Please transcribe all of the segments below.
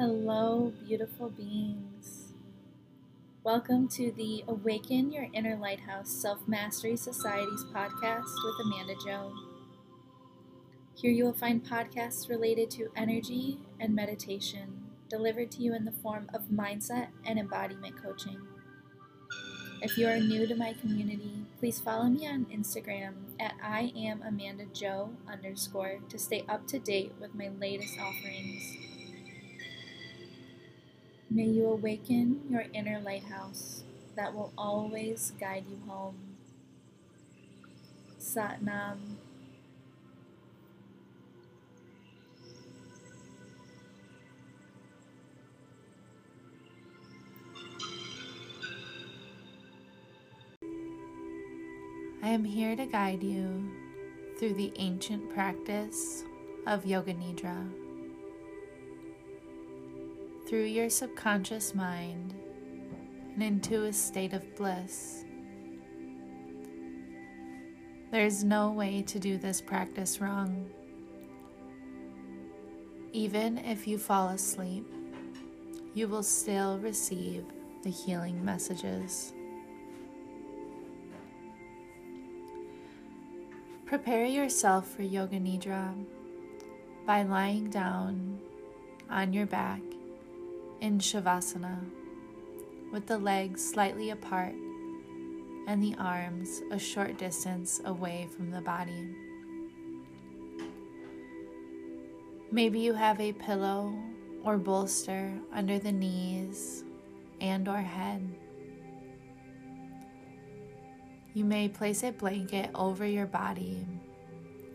Hello, beautiful beings. Welcome to the Awaken Your Inner Lighthouse Self-Mastery Society's podcast with Amanda Jo. Here you will find podcasts related to energy and meditation, delivered to you in the form of mindset and embodiment coaching. If you are new to my community, please follow me on Instagram at IamAmandaJo_ to stay up to date with my latest offerings. May you awaken your inner lighthouse that will always guide you home. Satnam. I am here to guide you through the ancient practice of Yoga Nidra. Through your subconscious mind and into a state of bliss. There is no way to do this practice wrong. Even if you fall asleep, you will still receive the healing messages. Prepare yourself for Yoga Nidra by lying down on your back in Shavasana, with the legs slightly apart and the arms a short distance away from the body. Maybe you have a pillow or bolster under the knees and or head. You may place a blanket over your body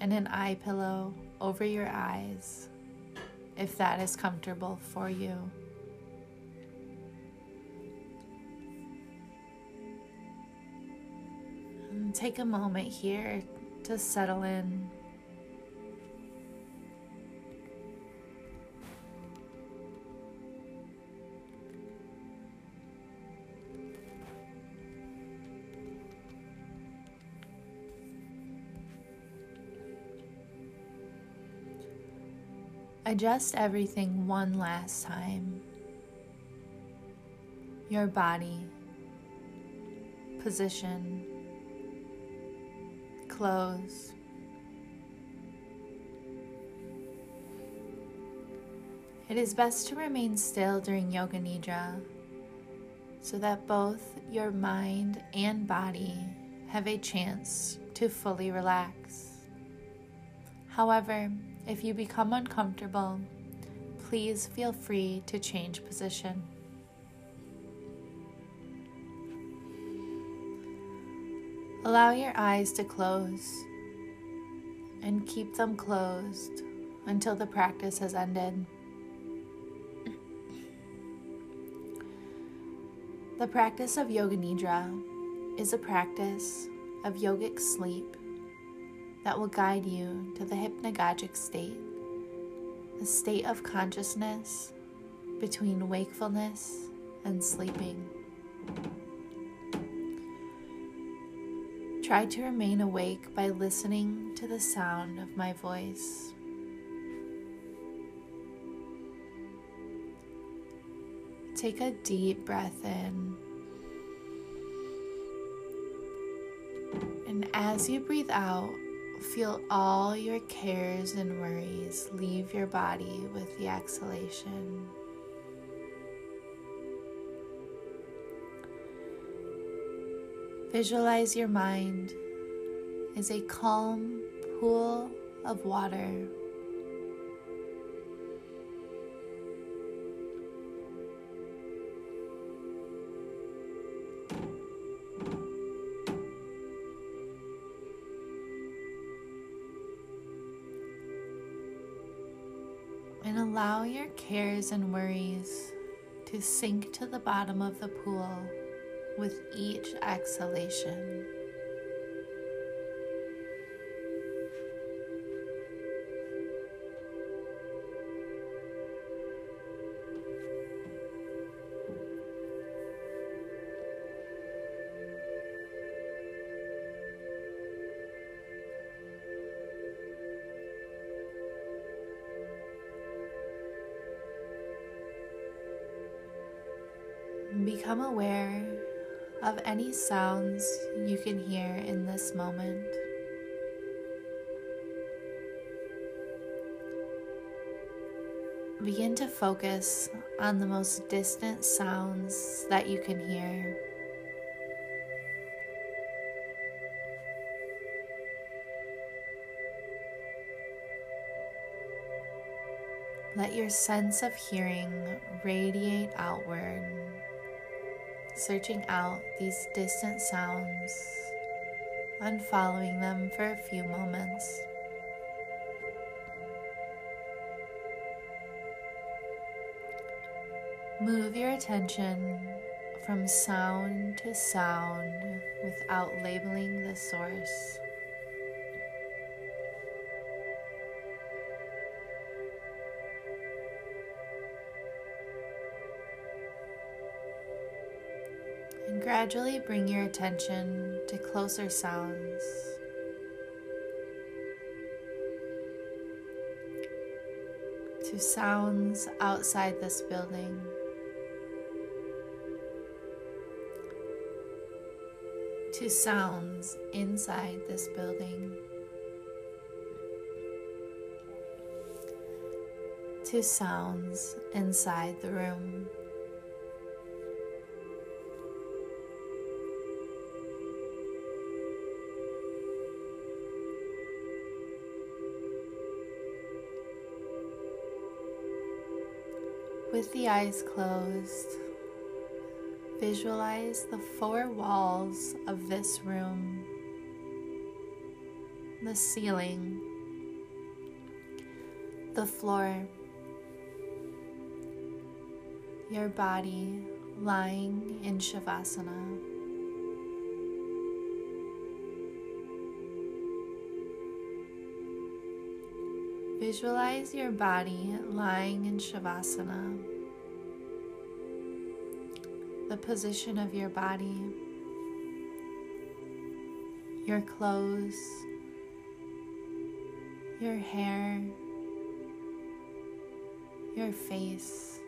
and an eye pillow over your eyes if that is comfortable for you. Take a moment here to settle in. Adjust everything one last time. Your body, position, clothes. It is best to remain still during Yoga Nidra so that both your mind and body have a chance to fully relax. However, if you become uncomfortable, please feel free to change position. Allow your eyes to close and keep them closed until the practice has ended. The practice of Yoga Nidra is a practice of yogic sleep that will guide you to the hypnagogic state, the state of consciousness between wakefulness and sleeping. Try to remain awake by listening to the sound of my voice. Take a deep breath in. And as you breathe out, feel all your cares and worries leave your body with the exhalation. Visualize your mind as a calm pool of water. And allow your cares and worries to sink to the bottom of the pool with each exhalation. Become aware of any sounds you can hear in this moment. Begin to focus on the most distant sounds that you can hear. Let your sense of hearing radiate outward, searching out these distant sounds and following them for a few moments. Move your attention from sound to sound without labeling the source. And gradually bring your attention to closer sounds. To sounds outside this building. To sounds inside this building, to sounds inside the room. With the eyes closed, visualize the four walls of this room, the ceiling, the floor, your body lying in Shavasana. Visualize your body lying in Shavasana. The position of your body, your clothes, your hair, your face.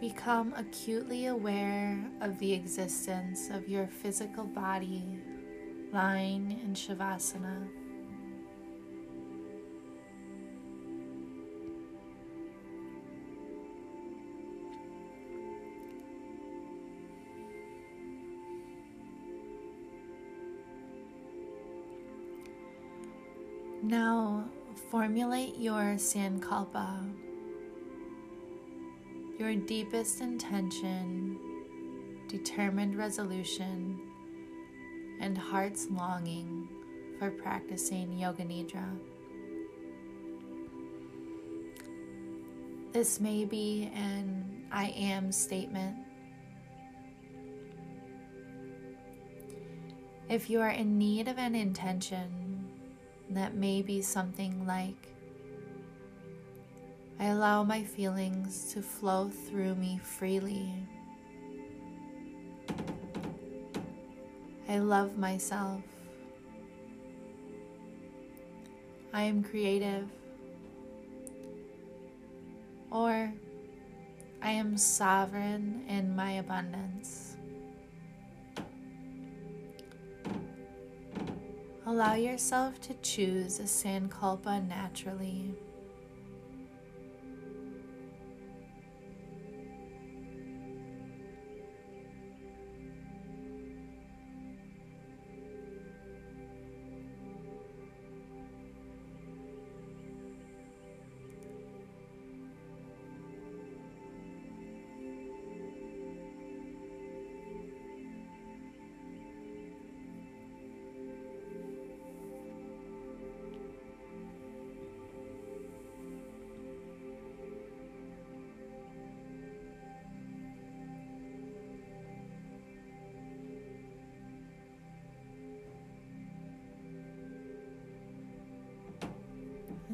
Become acutely aware of the existence of your physical body lying in Shavasana. Now, formulate your Sankalpa, your deepest intention, determined resolution, and heart's longing for practicing Yoga Nidra. This may be an I am statement. If you are in need of an intention, that may be something like, I allow my feelings to flow through me freely. I love myself. I am creative. Or I am sovereign in my abundance. Allow yourself to choose a Sankalpa naturally.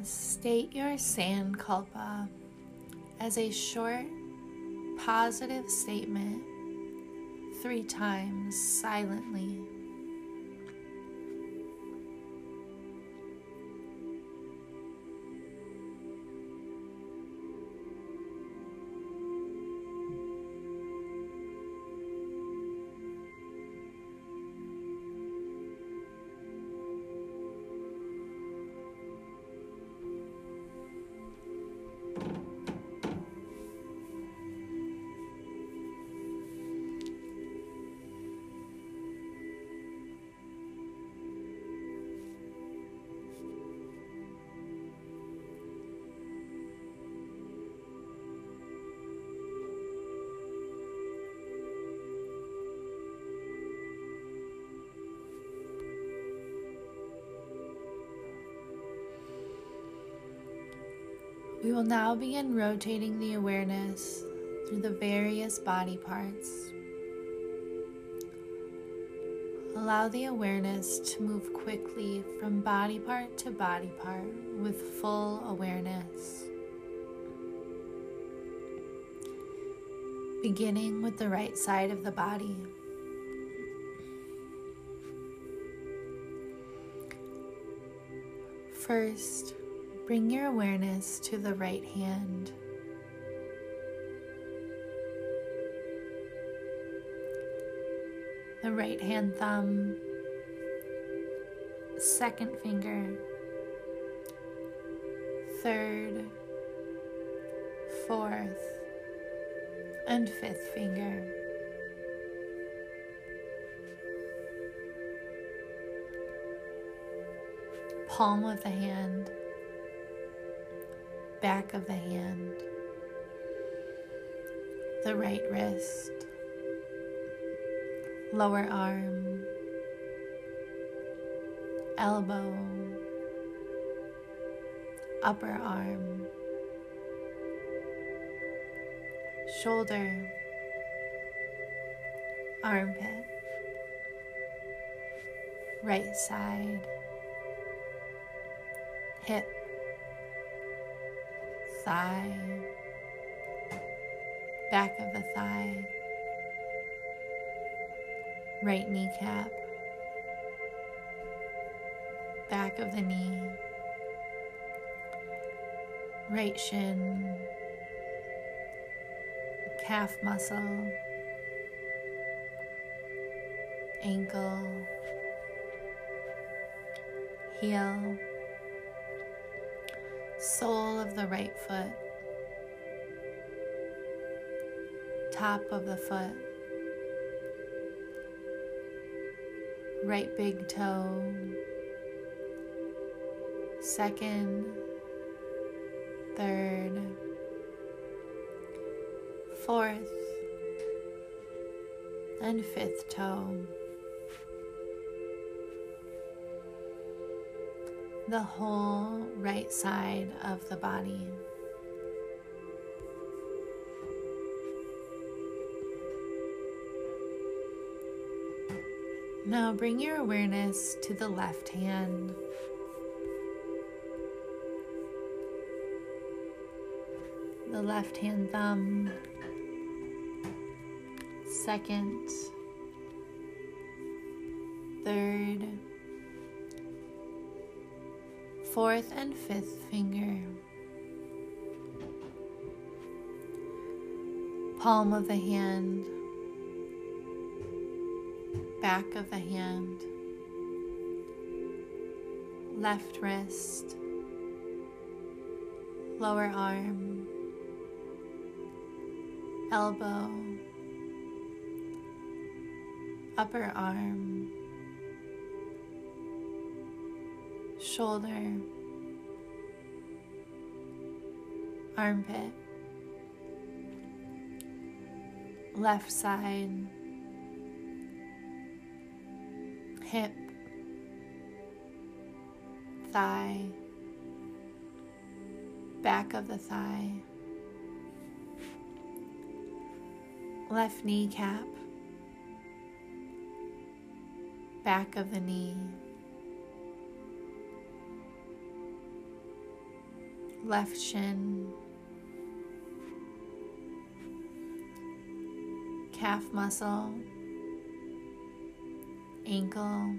State your Sankalpa as a short, positive statement 3 times silently. We will now begin rotating the awareness through the various body parts. Allow the awareness to move quickly from body part to body part with full awareness, beginning with the right side of the body. First, bring your awareness to the right hand. The right hand thumb, second finger, third, fourth, and fifth finger. Palm of the hand, back of the hand, the right wrist, lower arm, elbow, upper arm, shoulder, armpit, right side, hip, thigh, back of the thigh, right kneecap, back of the knee, right shin, calf muscle, ankle, heel, sole of the right foot, top of the foot, right big toe, second, third, fourth, and fifth toe. The whole right side of the body. Now bring your awareness to the left hand. The left hand thumb, second, third, fourth, and fifth finger. Palm of the hand, back of the hand, left wrist, lower arm, elbow, upper arm, shoulder, armpit, left side, hip, thigh, back of the thigh, left kneecap, back of the knee, left shin, calf muscle, ankle,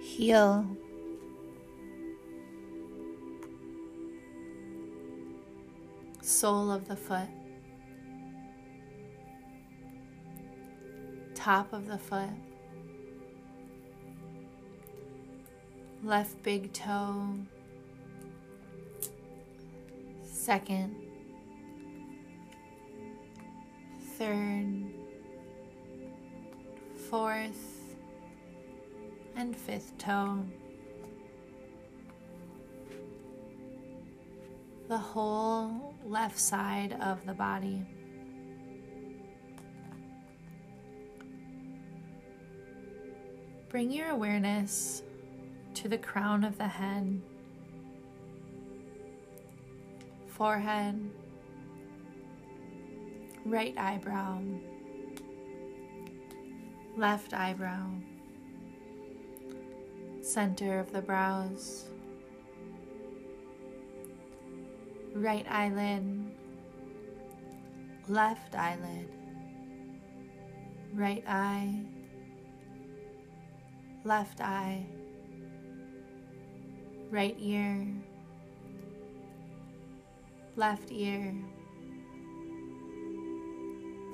heel, sole of the foot, top of the foot, left big toe, second, third, fourth, and fifth toe. The whole left side of the body. Bring your awareness to the crown of the head. forehead, right eyebrow, left eyebrow, center of the brows, right eyelid, left eyelid, right eye, left eye, right ear, left ear,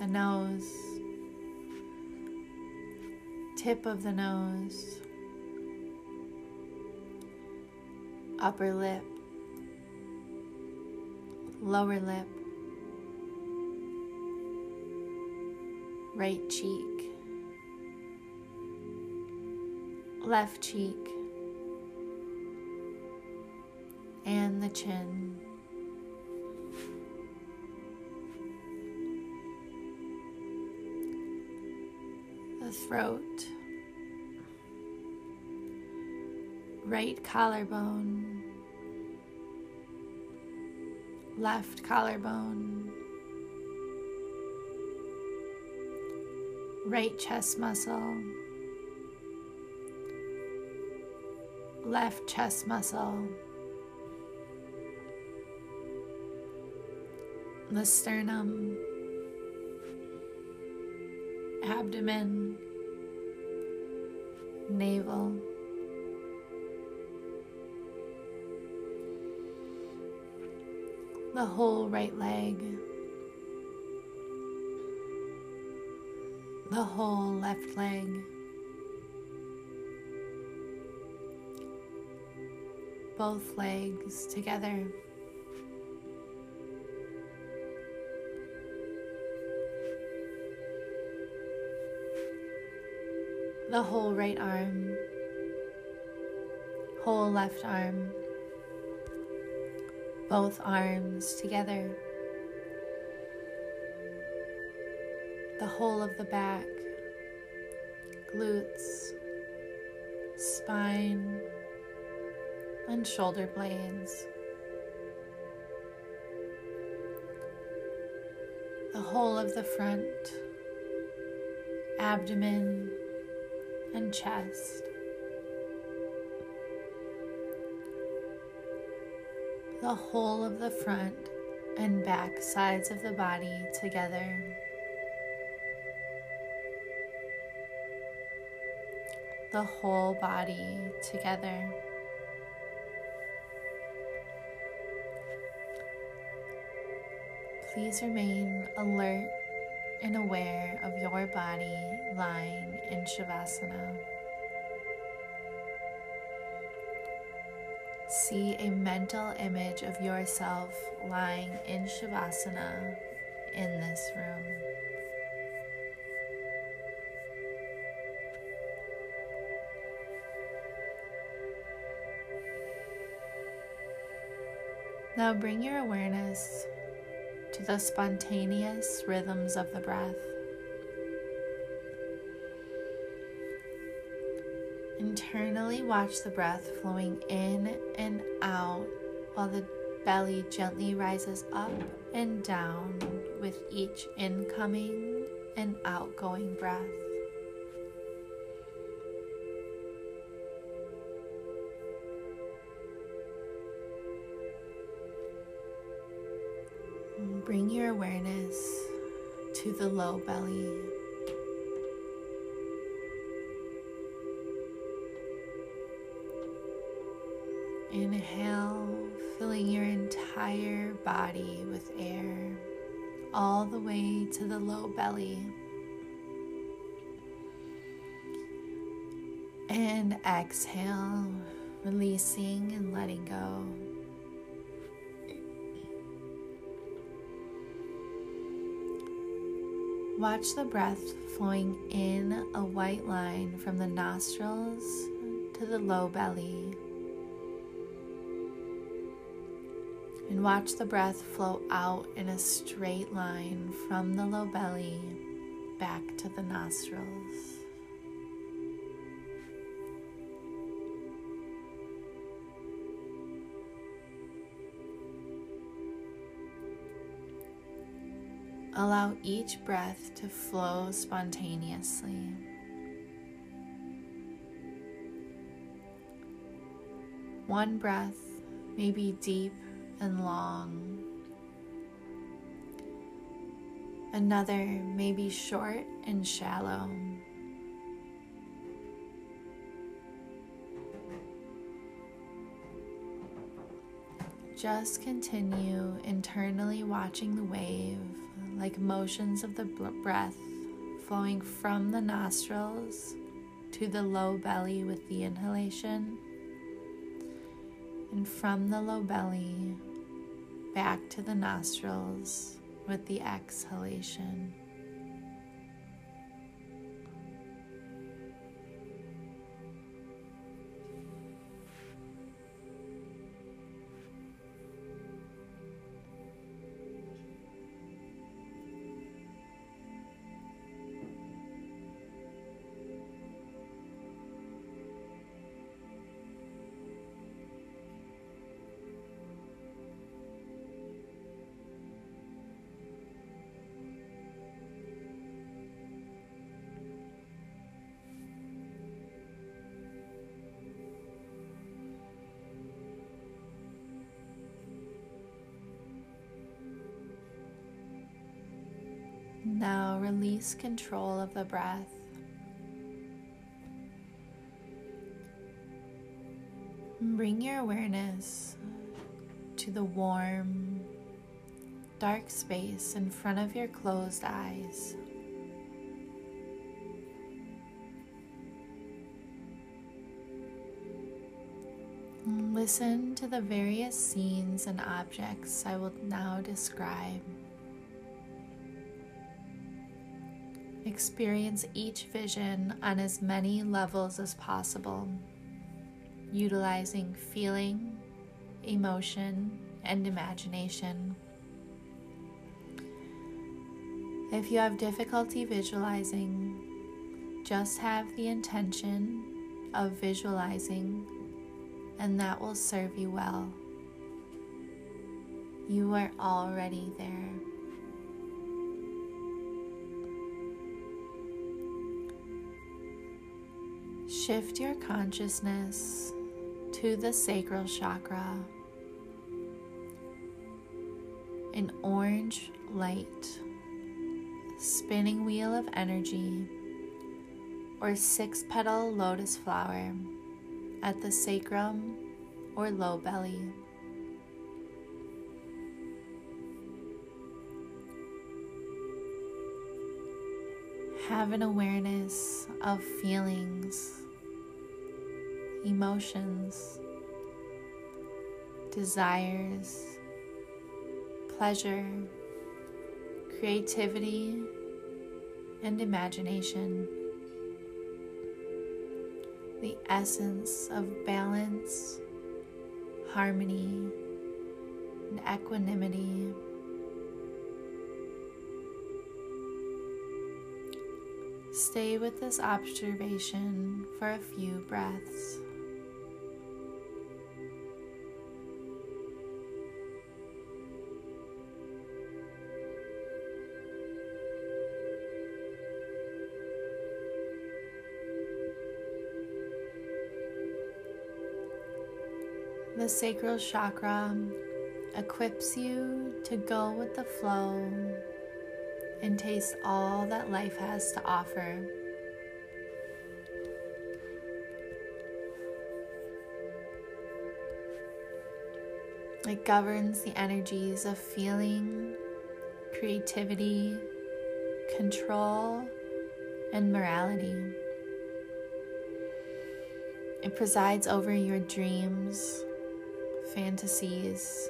the nose, tip of the nose, upper lip, lower lip, right cheek, left cheek, and the chin. The throat, right collarbone, left collarbone, right chest muscle, left chest muscle, the sternum, abdomen, navel, the whole right leg, the whole left leg, both legs together, the whole right arm, whole left arm, both arms together, the whole of the back, glutes, spine, and shoulder blades, the whole of the front, abdomen, and chest, the whole of the front and back sides of the body together, the whole body together, please remain alert and aware of your body lying in Shavasana. See a mental image of yourself lying in Shavasana in this room. Now bring your awareness to the spontaneous rhythms of the breath. Internally watch the breath flowing in and out while the belly gently rises up and down with each incoming and outgoing breath. Bring your awareness to the low belly. Inhale, filling your entire body with air, all the way to the low belly. And exhale, releasing and letting go. Watch the breath flowing in a white line from the nostrils to the low belly. And watch the breath flow out in a straight line from the low belly back to the nostrils. Allow each breath to flow spontaneously. One breath may be deep and long. Another may be short and shallow. Just continue internally watching the wave, like motions of the breath flowing from the nostrils to the low belly with the inhalation, and from the low belly back to the nostrils with the exhalation. Now release control of the breath. Bring your awareness to the warm, dark space in front of your closed eyes. Listen to the various scenes and objects I will now describe. Experience each vision on as many levels as possible, utilizing feeling, emotion, and imagination. If you have difficulty visualizing, just have the intention of visualizing, and that will serve you well. You are already there. Shift your consciousness to the sacral chakra. An orange light, spinning wheel of energy, or six-petal lotus flower at the sacrum or low belly. Have an awareness of feelings, emotions, desires, pleasure, creativity, and imagination. The essence of balance, harmony, and equanimity. Stay with this observation for a few breaths. The sacral chakra equips you to go with the flow and taste all that life has to offer. It governs the energies of feeling, creativity, control, and morality. It presides over your dreams, fantasies,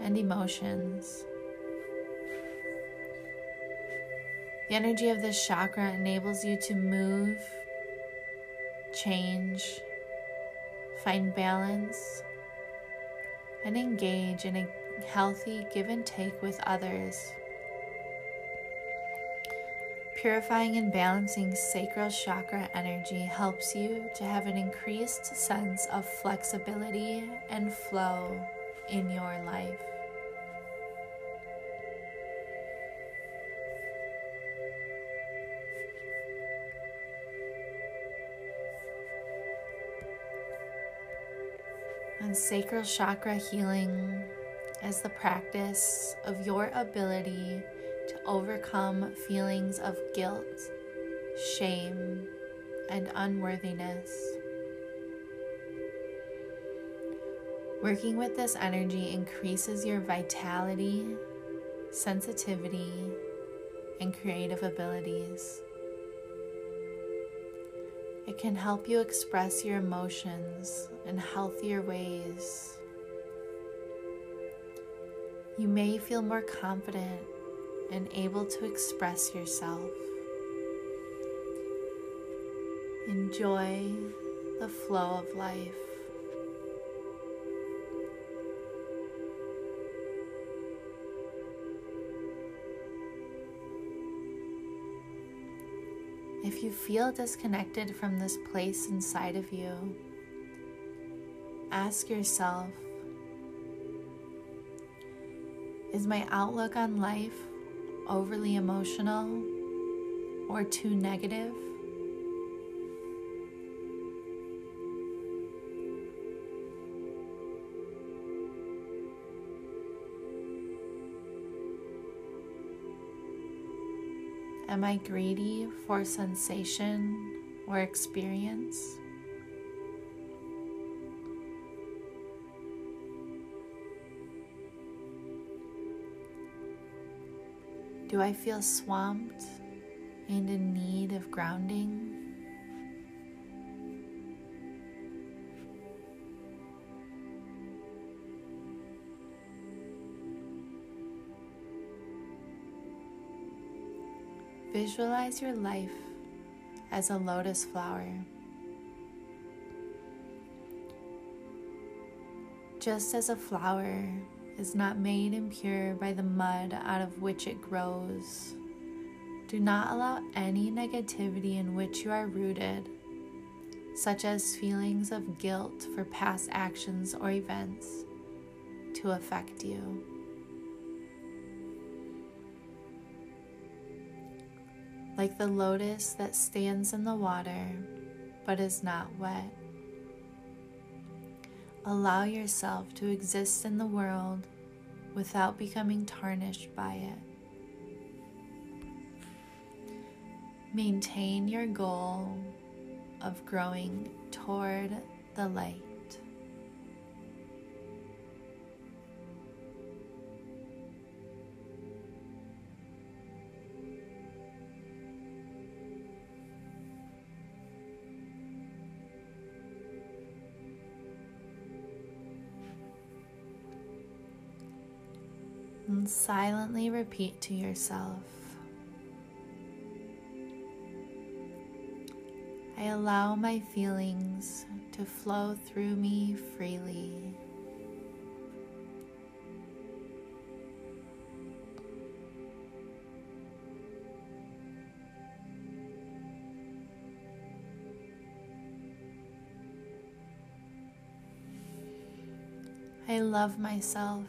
and emotions. The energy of this chakra enables you to move, change, find balance, and engage in a healthy give and take with others. Purifying and balancing sacral chakra energy helps you to have an increased sense of flexibility and flow in your life. and sacral chakra healing as the practice of your ability to overcome feelings of guilt, shame, and unworthiness. Working with this energy increases your vitality, sensitivity, and creative abilities. It can help you express your emotions in healthier ways. You may feel more confident and able to express yourself. Enjoy the flow of life. If you feel disconnected from this place inside of you, ask yourself, is my outlook on life overly emotional or too negative? Am I greedy for sensation or experience? Do I feel swamped and in need of grounding? Visualize your life as a lotus flower. Just as a flower is not made impure by the mud out of which it grows, do not allow any negativity in which you are rooted, such as feelings of guilt for past actions or events, to affect you. Like the lotus that stands in the water but is not wet, allow yourself to exist in the world without becoming tarnished by it. Maintain your goal of growing toward the light. And silently repeat to yourself, I allow my feelings to flow through me freely. I love myself.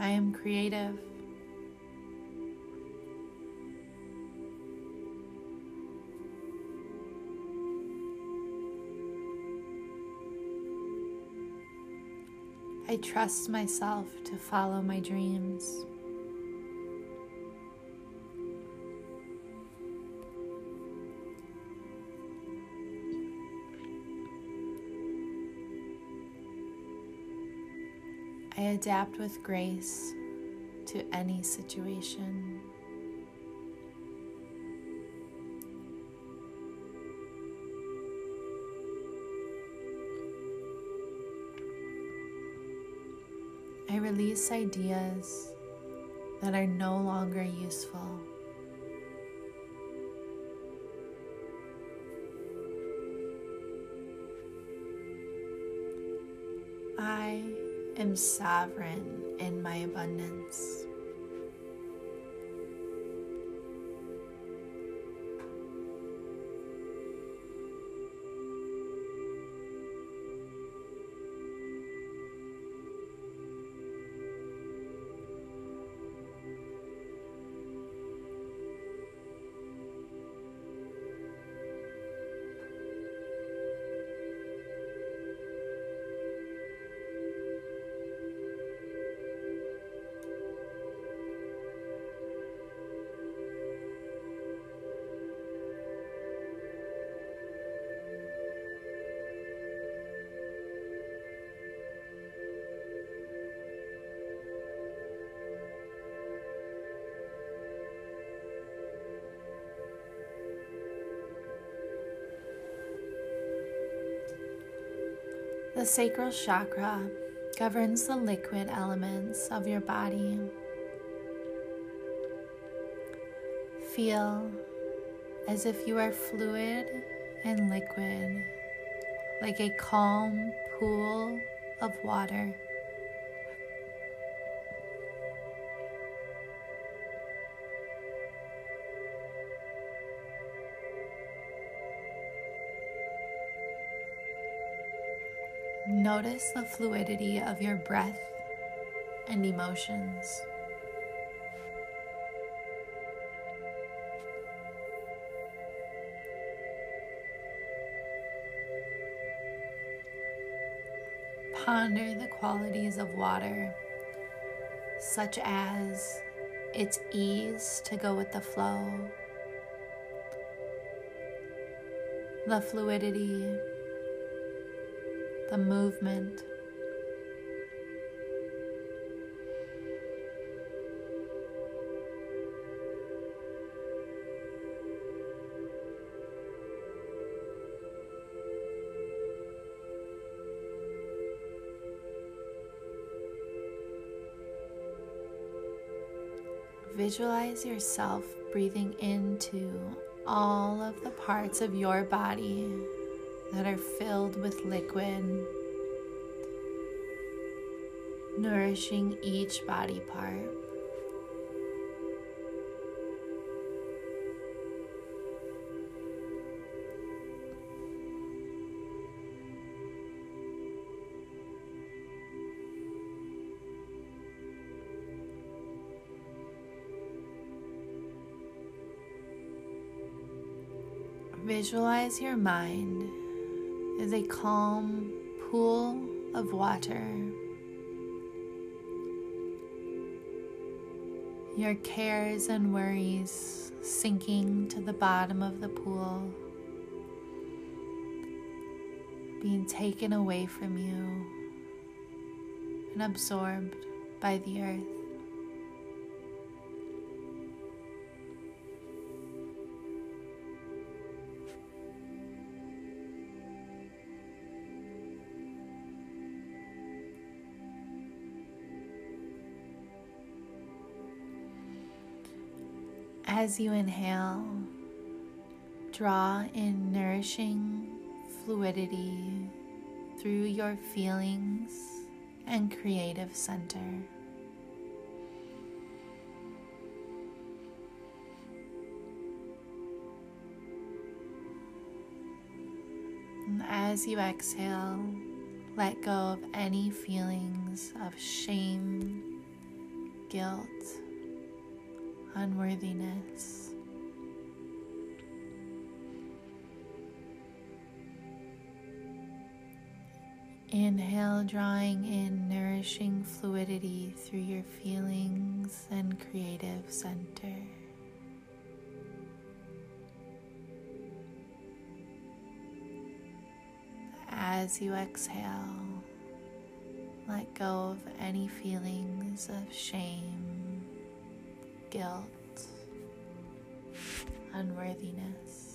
I am creative. I trust myself to follow my dreams. I adapt with grace to any situation. I release ideas that are no longer useful. I am sovereign in my abundance. The sacral chakra governs the liquid elements of your body. Feel as if you are fluid and liquid, like a calm pool of water. Notice the fluidity of your breath and emotions. Ponder the qualities of water, such as its ease to go with the flow, the fluidity, the movement. Visualize yourself breathing into all of the parts of your body that are filled with liquid, nourishing each body part. Visualize your mind as a calm pool of water. Your cares and worries sinking to the bottom of the pool, being taken away from you and absorbed by the earth. As you inhale, draw in nourishing fluidity through your feelings and creative center. And as you exhale, let go of any feelings of shame, guilt, unworthiness. Inhale, drawing in nourishing fluidity through your feelings and creative center. As you exhale, let go of any feelings of shame, guilt, unworthiness.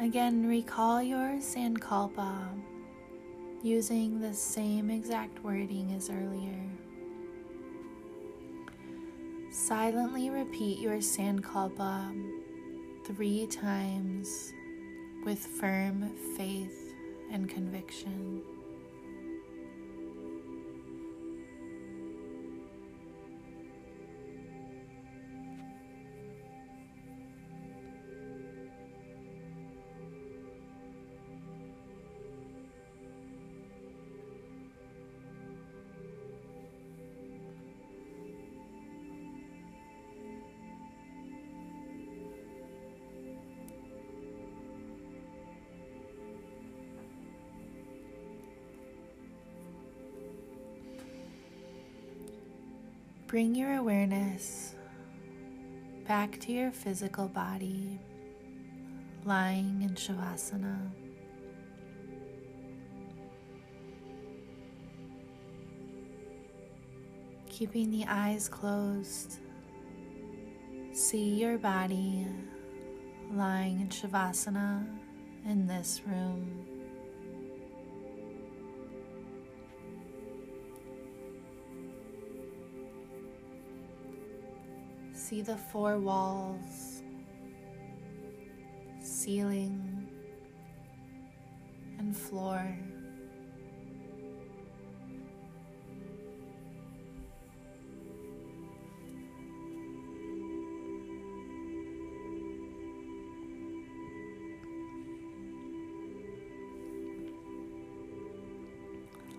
Again, recall your Sankalpa using the same exact wording as earlier. Silently repeat your Sankalpa 3 times with firm faith and conviction. Bring your awareness back to your physical body, lying in Shavasana. Keeping the eyes closed, see your body lying in Shavasana in this room. See the 4 walls, ceiling, and floor.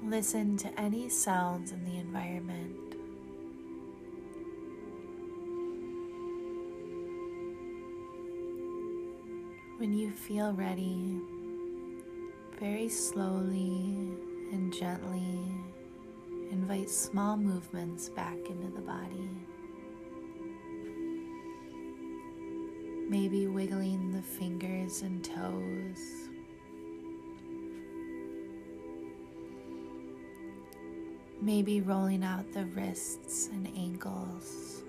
Listen to any sounds in the environment. When you feel ready, very slowly and gently invite small movements back into the body. Maybe wiggling the fingers and toes. Maybe rolling out the wrists and ankles.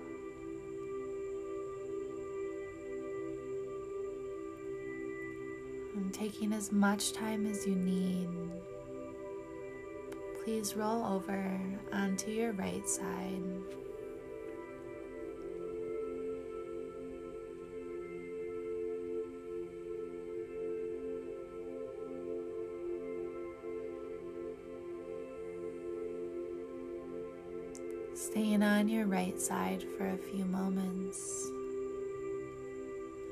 Taking as much time as you need, please roll over onto your right side. Staying on your right side for a few moments,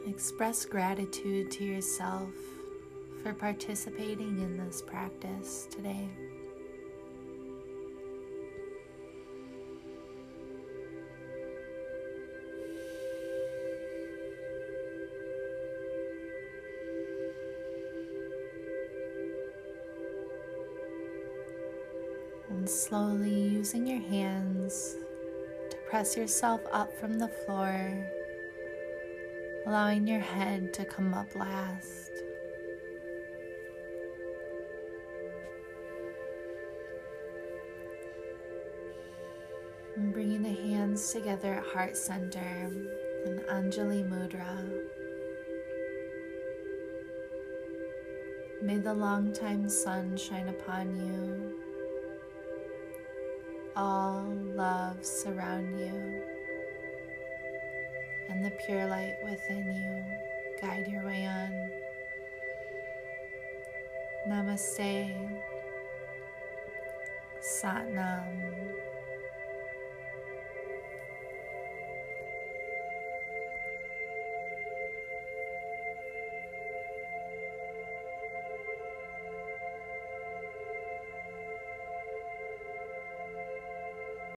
express gratitude to yourself for participating in this practice today. And slowly using your hands to press yourself up from the floor, allowing your head to come up last. And bringing the hands together at heart center, an Anjali Mudra. May the longtime sun shine upon you. All love surround you. And the pure light within you guide your way on. Namaste. Satnam.